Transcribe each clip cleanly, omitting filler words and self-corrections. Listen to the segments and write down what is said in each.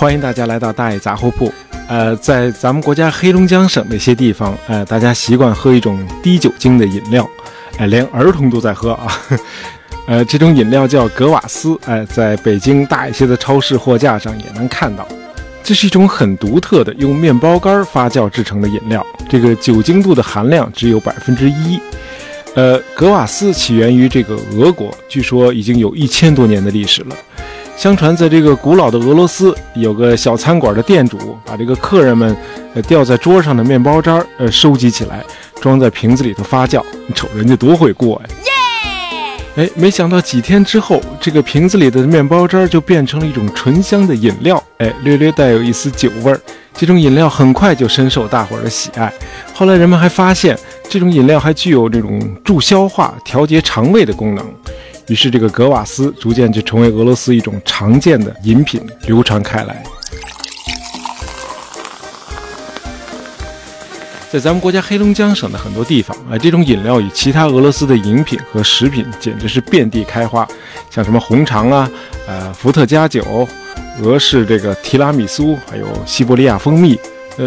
欢迎大家来到大爷杂货铺。在咱们国家黑龙江省那些地方，大家习惯喝一种低酒精的饮料，连儿童都在喝啊。这种饮料叫格瓦斯，在北京大一些的超市货架上也能看到。这是一种很独特的用面包干发酵制成的饮料，这个酒精度的含量只有1%。格瓦斯起源于这个俄国，据说已经有1000多年的历史了。相传在这个古老的俄罗斯，有个小餐馆的店主把这个客人们掉在桌上的面包渣收集起来，装在瓶子里头发酵。你瞅人家多会过呀！没想到几天之后，这个瓶子里的面包渣就变成了一种醇香的饮料，略略带有一丝酒味儿。这种饮料很快就深受大伙儿的喜爱。后来人们还发现，这种饮料还具有这种助消化、调节肠胃的功能。于是，这个格瓦斯逐渐就成为俄罗斯一种常见的饮品，流传开来。在咱们国家黑龙江省的很多地方，这种饮料与其他俄罗斯的饮品和食品简直是遍地开花，像什么红肠啊、伏特加酒、俄式这个提拉米苏，还有西伯利亚蜂蜜。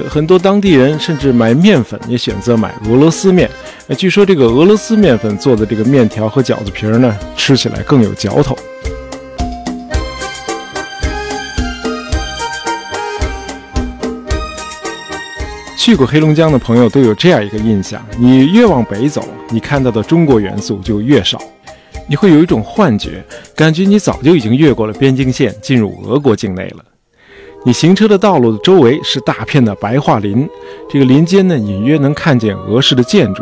很多当地人甚至买面粉也选择买俄罗斯面。据说这个俄罗斯面粉做的这个面条和饺子皮呢，吃起来更有嚼头。去过黑龙江的朋友都有这样一个印象，你越往北走，你看到的中国元素就越少，你会有一种幻觉，感觉你早就已经越过了边境线，进入俄国境内了。你行车的道路的周围是大片的白桦林，这个林间呢，隐约能看见俄式的建筑。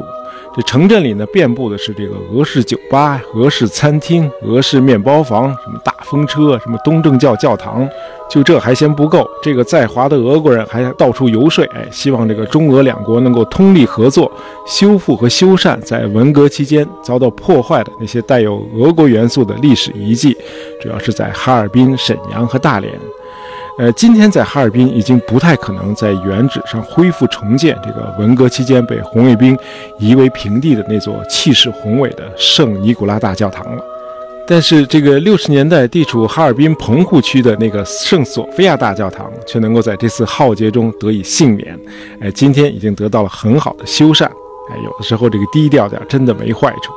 这城镇里呢，遍布的是这个俄式酒吧、俄式餐厅、俄式面包房，什么大风车，什么东正教教堂。就这还嫌不够，这个在华的俄国人还到处游说，希望这个中俄两国能够通力合作，修复和修缮在文革期间遭到破坏的那些带有俄国元素的历史遗迹，主要是在哈尔滨、沈阳和大连。今天在哈尔滨已经不太可能在原址上恢复重建这个文革期间被红卫兵夷为平地的那座气势宏伟的圣尼古拉大教堂了。但是这个60年代地处哈尔滨棚户区的那个圣索菲亚大教堂却能够在这次浩劫中得以幸免，今天已经得到了很好的修缮，有的时候这个低调点真的没坏处。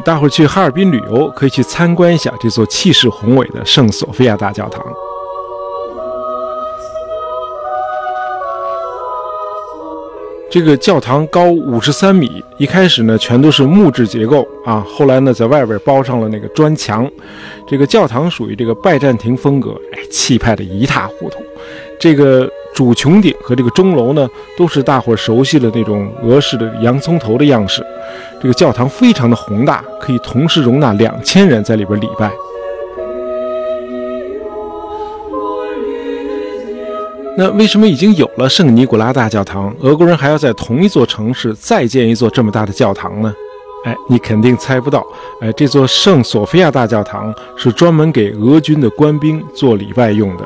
大伙去哈尔滨旅游可以去参观一下这座气势宏伟的圣索菲亚大教堂。这个教堂高53米，一开始呢全都是木质结构啊，后来呢在外边包上了那个砖墙。这个教堂属于这个拜占庭风格，气派的一塌糊涂。这个主穹顶和这个钟楼呢，都是大伙熟悉的那种俄式的洋葱头的样式。这个教堂非常的宏大，可以同时容纳2000人在里边礼拜。那为什么已经有了圣尼古拉大教堂，俄国人还要在同一座城市再建一座这么大的教堂呢？你肯定猜不到。这座圣索菲亚大教堂是专门给俄军的官兵做礼拜用的。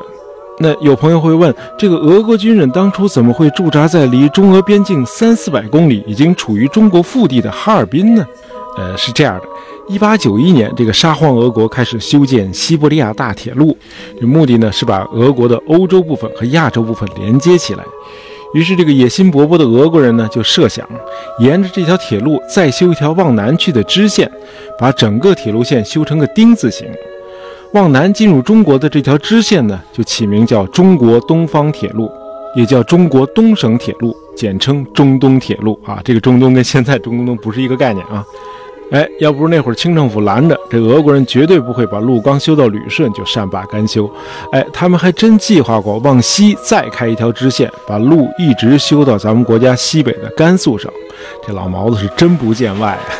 那有朋友会问，这个俄国军人当初怎么会驻扎在离中俄边境300-400公里，已经处于中国腹地的哈尔滨呢？是这样的。1891年，这个沙皇俄国开始修建西伯利亚大铁路，这目的呢是把俄国的欧洲部分和亚洲部分连接起来。于是这个野心勃勃的俄国人呢就设想，沿着这条铁路再修一条往南去的支线，把整个铁路线修成个丁字形。往南进入中国的这条支线呢，就起名叫中国东方铁路，也叫中国东省铁路，简称中东铁路啊。这个中东跟现在中东不是一个概念啊。要不是那会儿清政府拦着，这俄国人绝对不会把路刚修到旅顺就善罢甘休。他们还真计划过往西再开一条支线，把路一直修到咱们国家西北的甘肃省。这老毛子是真不见外啊。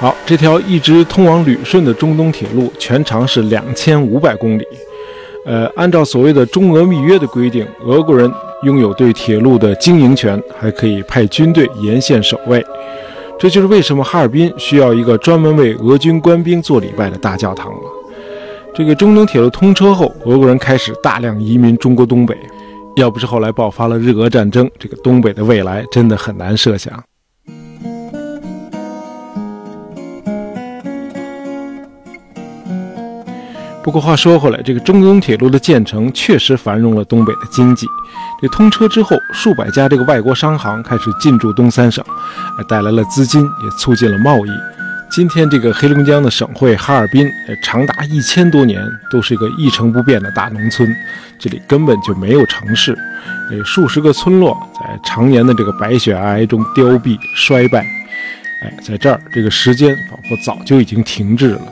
好，这条一直通往旅顺的中东铁路全长是2500公里。按照所谓的中俄密约的规定，俄国人拥有对铁路的经营权，还可以派军队沿线守卫。这就是为什么哈尔滨需要一个专门为俄军官兵做礼拜的大教堂了。这个中东铁路通车后，俄国人开始大量移民中国东北。要不是后来爆发了日俄战争，这个东北的未来真的很难设想。不过话说回来，这个中东铁路的建成确实繁荣了东北的经济。这通车之后，数百家这个外国商行开始进驻东三省，带来了资金，也促进了贸易。今天这个黑龙江的省会哈尔滨，长达1000多年都是一个一成不变的大农村，这里根本就没有城市。数十个村落在常年的这个白雪皑皑中凋敝衰败。在这儿，这个时间仿佛早就已经停滞了。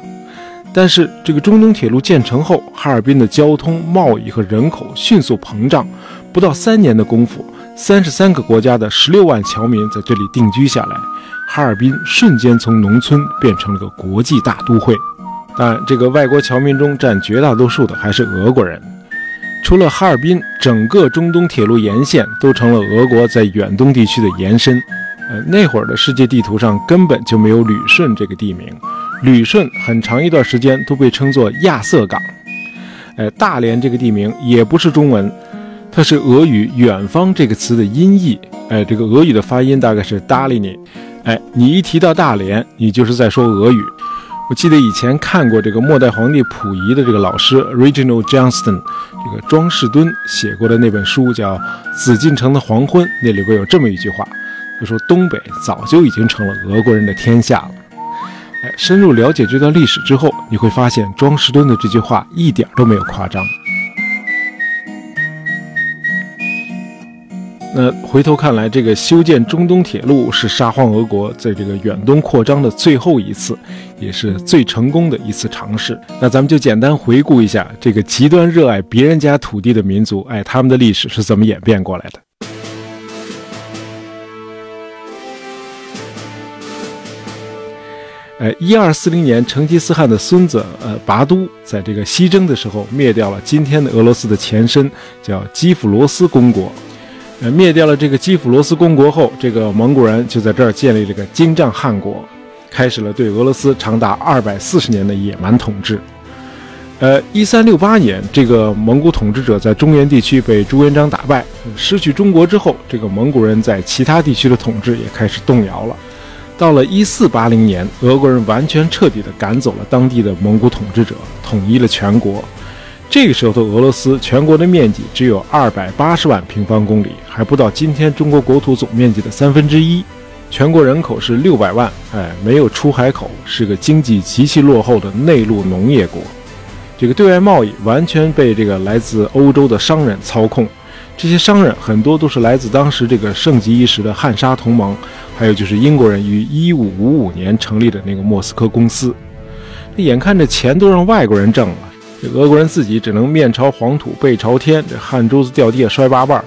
但是这个中东铁路建成后，哈尔滨的交通、贸易和人口迅速膨胀，不到3年的功夫，33个国家的16万侨民在这里定居下来，哈尔滨瞬间从农村变成了个国际大都会。但这个外国侨民中占绝大多数的还是俄国人。除了哈尔滨，整个中东铁路沿线都成了俄国在远东地区的延伸。那会儿的世界地图上根本就没有旅顺这个地名，旅顺很长一段时间都被称作亚瑟港。大连这个地名也不是中文，它是俄语远方这个词的音译。这个俄语的发音大概是达利尼。你一提到大连，你就是在说俄语。我记得以前看过这个末代皇帝溥仪的这个老师 Reginald Johnston 这个庄士敦写过的那本书叫《紫禁城的黄昏》，那里边有这么一句话，就说东北早就已经成了俄国人的天下了。深入了解这段历史之后，你会发现庄士敦的这句话一点都没有夸张。那回头看来，这个修建中东铁路是沙皇俄国在这个远东扩张的最后一次，也是最成功的一次尝试。那咱们就简单回顾一下这个极端热爱别人家土地的民族，他们的历史是怎么演变过来的。1240年，成吉思汗的孙子拔都在这个西征的时候灭掉了今天的俄罗斯的前身，叫基辅罗斯公国。灭掉了这个基辅罗斯公国后，这个蒙古人就在这儿建立了个金帐汗国，开始了对俄罗斯长达240年的野蛮统治。1368年，这个蒙古统治者在中原地区被朱元璋打败，失去中国之后，这个蒙古人在其他地区的统治也开始动摇了。到了1480年，俄国人完全彻底地赶走了当地的蒙古统治者，统一了全国。这个时候的俄罗斯全国的面积只有280万平方公里，还不到今天中国国土总面积的1/3，全国人口是600万，没有出海口，是个经济极其落后的内陆农业国。这个对外贸易完全被这个来自欧洲的商人操控。这些商人很多都是来自当时这个盛极一时的汉沙同盟，还有就是英国人于1555年成立的那个莫斯科公司。这眼看着钱都让外国人挣了，这俄国人自己只能面朝黄土背朝天，这汗珠子掉地摔八瓣。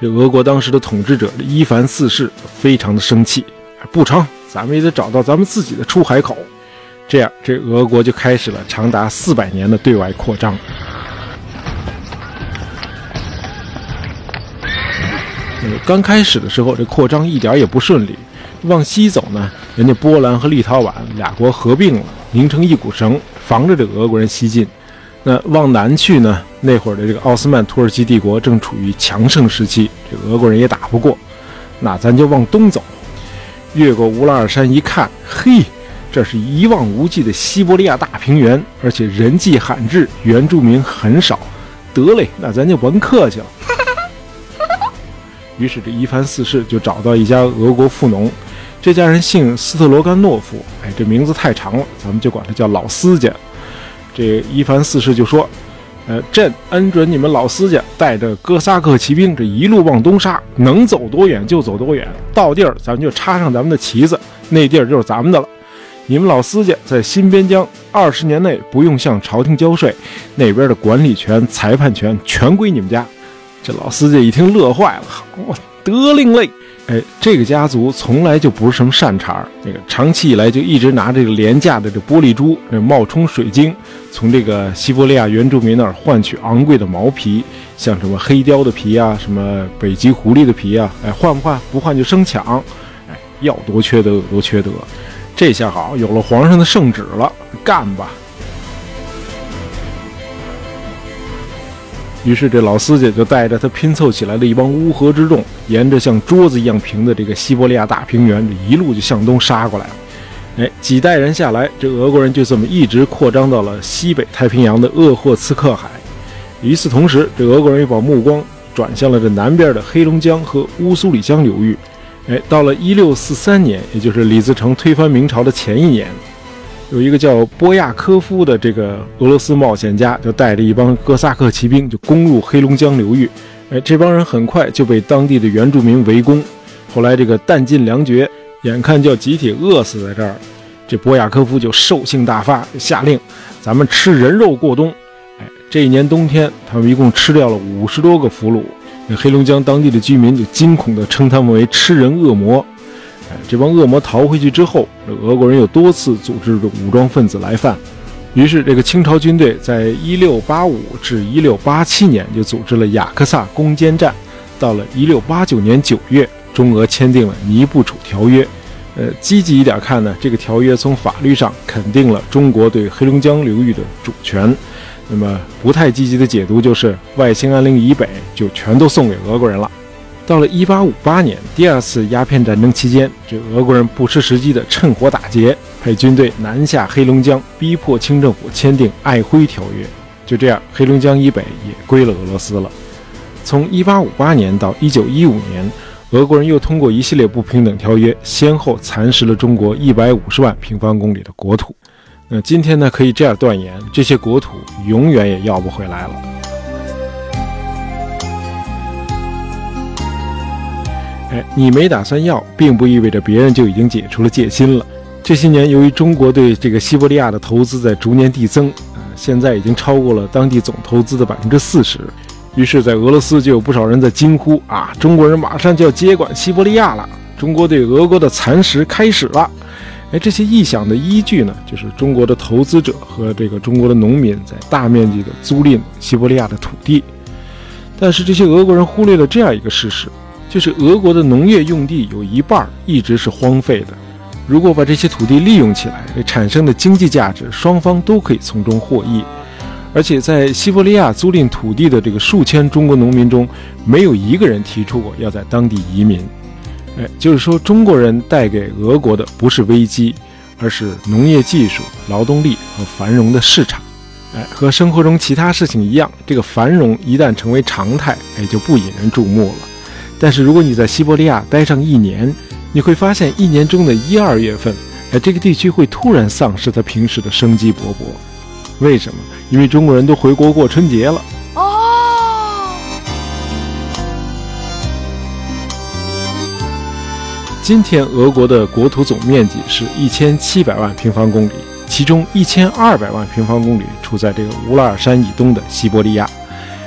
这俄国当时的统治者伊凡四世非常的生气，不成，咱们也得找到咱们自己的出海口。这样，这俄国就开始了长达400年的对外扩张。刚开始的时候，这扩张一点也不顺利。往西走呢，人家波兰和立陶宛俩国合并了，拧成一股绳，防着这个俄国人西进。那往南去呢，那会儿的这个奥斯曼土耳其帝国正处于强盛时期，这个俄国人也打不过。那咱就往东走，越过乌拉尔山一看，嘿，这是一望无际的西伯利亚大平原，而且人迹罕至，原住民很少。得嘞，那咱就甭客气了。于是这伊凡四世就找到一家俄国富农，这家人姓斯特罗甘诺夫，这名字太长了，咱们就管他叫老司家。这伊凡四世就说，朕恩准你们老司家带着哥萨克骑兵这一路往东杀，能走多远就走多远，到地儿咱们就插上咱们的旗子，那地儿就是咱们的了。你们老司家在新边疆20年内不用向朝廷交税，那边的管理权、裁判权全归你们家。这老司机一听乐坏了，我得令嘞！这个家族从来就不是什么善茬，那个长期以来就一直拿这个廉价的这玻璃珠、冒充水晶，从这个西伯利亚原住民那儿换取昂贵的毛皮，像什么黑貂的皮啊，什么北极狐狸的皮啊，换不换？不换就生抢，要多缺德有多缺德。这下好，有了皇上的圣旨了，干吧！于是这老司机就带着他拼凑起来的一帮乌合之众，沿着像桌子一样平的这个西伯利亚大平原，一路就向东杀过来了。哎，几代人下来，这俄国人就这么一直扩张到了西北太平洋的鄂霍次克海。与此同时，这俄国人又把目光转向了这南边的黑龙江和乌苏里江流域。哎，到了1643年，也就是李自成推翻明朝的前一年，有一个叫波亚科夫的这个俄罗斯冒险家，就带着一帮哥萨克骑兵就攻入黑龙江流域。哎，这帮人很快就被当地的原住民围攻，后来这个弹尽粮绝，眼看就要集体饿死在这儿，这波亚科夫就兽性大发，下令咱们吃人肉过冬。哎，这一年冬天，他们一共吃掉了50多个俘虏。黑龙江当地的居民就惊恐地称他们为吃人恶魔。哎，这帮恶魔逃回去之后，这俄国人又多次组织着武装分子来犯，于是这个清朝军队在1685至1687年就组织了雅克萨攻坚战。到了1689年9月，中俄签订了尼布楚条约。积极一点看呢，这个条约从法律上肯定了中国对黑龙江流域的主权。那么不太积极的解读就是外兴安岭以北就全都送给俄国人了。到了1858年，第二次鸦片战争期间，这俄国人不失时机的趁火打劫，派军队南下黑龙江，逼迫清政府签订瑷珲条约。就这样，黑龙江以北也归了俄罗斯了。从1858年到1915年，俄国人又通过一系列不平等条约，先后蚕食了中国150万平方公里的国土。那今天呢，可以这样断言，这些国土永远也要不回来了。哎，你没打算要，并不意味着别人就已经解除了戒心了。这些年，由于中国对这个西伯利亚的投资在逐年递增，现在已经超过了当地总投资的40%。于是在俄罗斯就有不少人在惊呼啊，中国人马上就要接管西伯利亚了，中国对俄国的蚕食开始了。哎，这些臆想的依据呢，就是中国的投资者和这个中国的农民在大面积的租赁西伯利亚的土地。但是这些俄国人忽略了这样一个事实，就是俄国的农业用地有一半一直是荒废的。如果把这些土地利用起来，产生的经济价值双方都可以从中获益。而且在西伯利亚租赁土地的这个数千中国农民中，没有一个人提出过要在当地移民。哎，就是说中国人带给俄国的不是危机，而是农业技术、劳动力和繁荣的市场。哎，和生活中其他事情一样，这个繁荣一旦成为常态，哎，就不引人注目了。但是如果你在西伯利亚待上一年，你会发现一年中的1、2月份，哎，这个地区会突然丧失它平时的生机勃勃。为什么？因为中国人都回国过春节了。哦，今天俄国的国土总面积是1700万平方公里，其中1200万平方公里处在这个乌拉尔山以东的西伯利亚。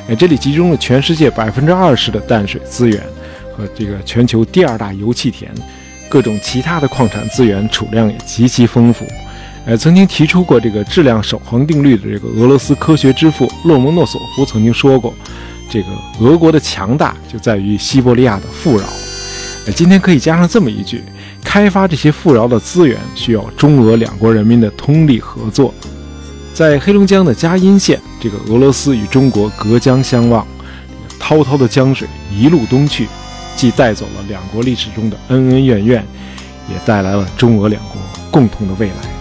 哎，这里集中了全世界20%的淡水资源和这个全球第2大油气田，各种其他的矿产资源储量也极其丰富。曾经提出过这个质量守恒定律的这个俄罗斯科学之父洛蒙诺索夫曾经说过，这个俄国的强大就在于西伯利亚的富饶。今天可以加上这么一句，开发这些富饶的资源需要中俄两国人民的通力合作。在黑龙江的佳音县，这个俄罗斯与中国隔江相望，滔滔的江水一路东去，既带走了两国历史中的恩恩怨怨，也带来了中俄两国共同的未来。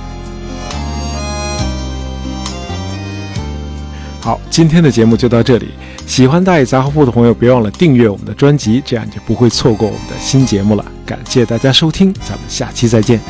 好，今天的节目就到这里。喜欢大爷杂货铺的朋友，别忘了订阅我们的专辑，这样就不会错过我们的新节目了。感谢大家收听，咱们下期再见。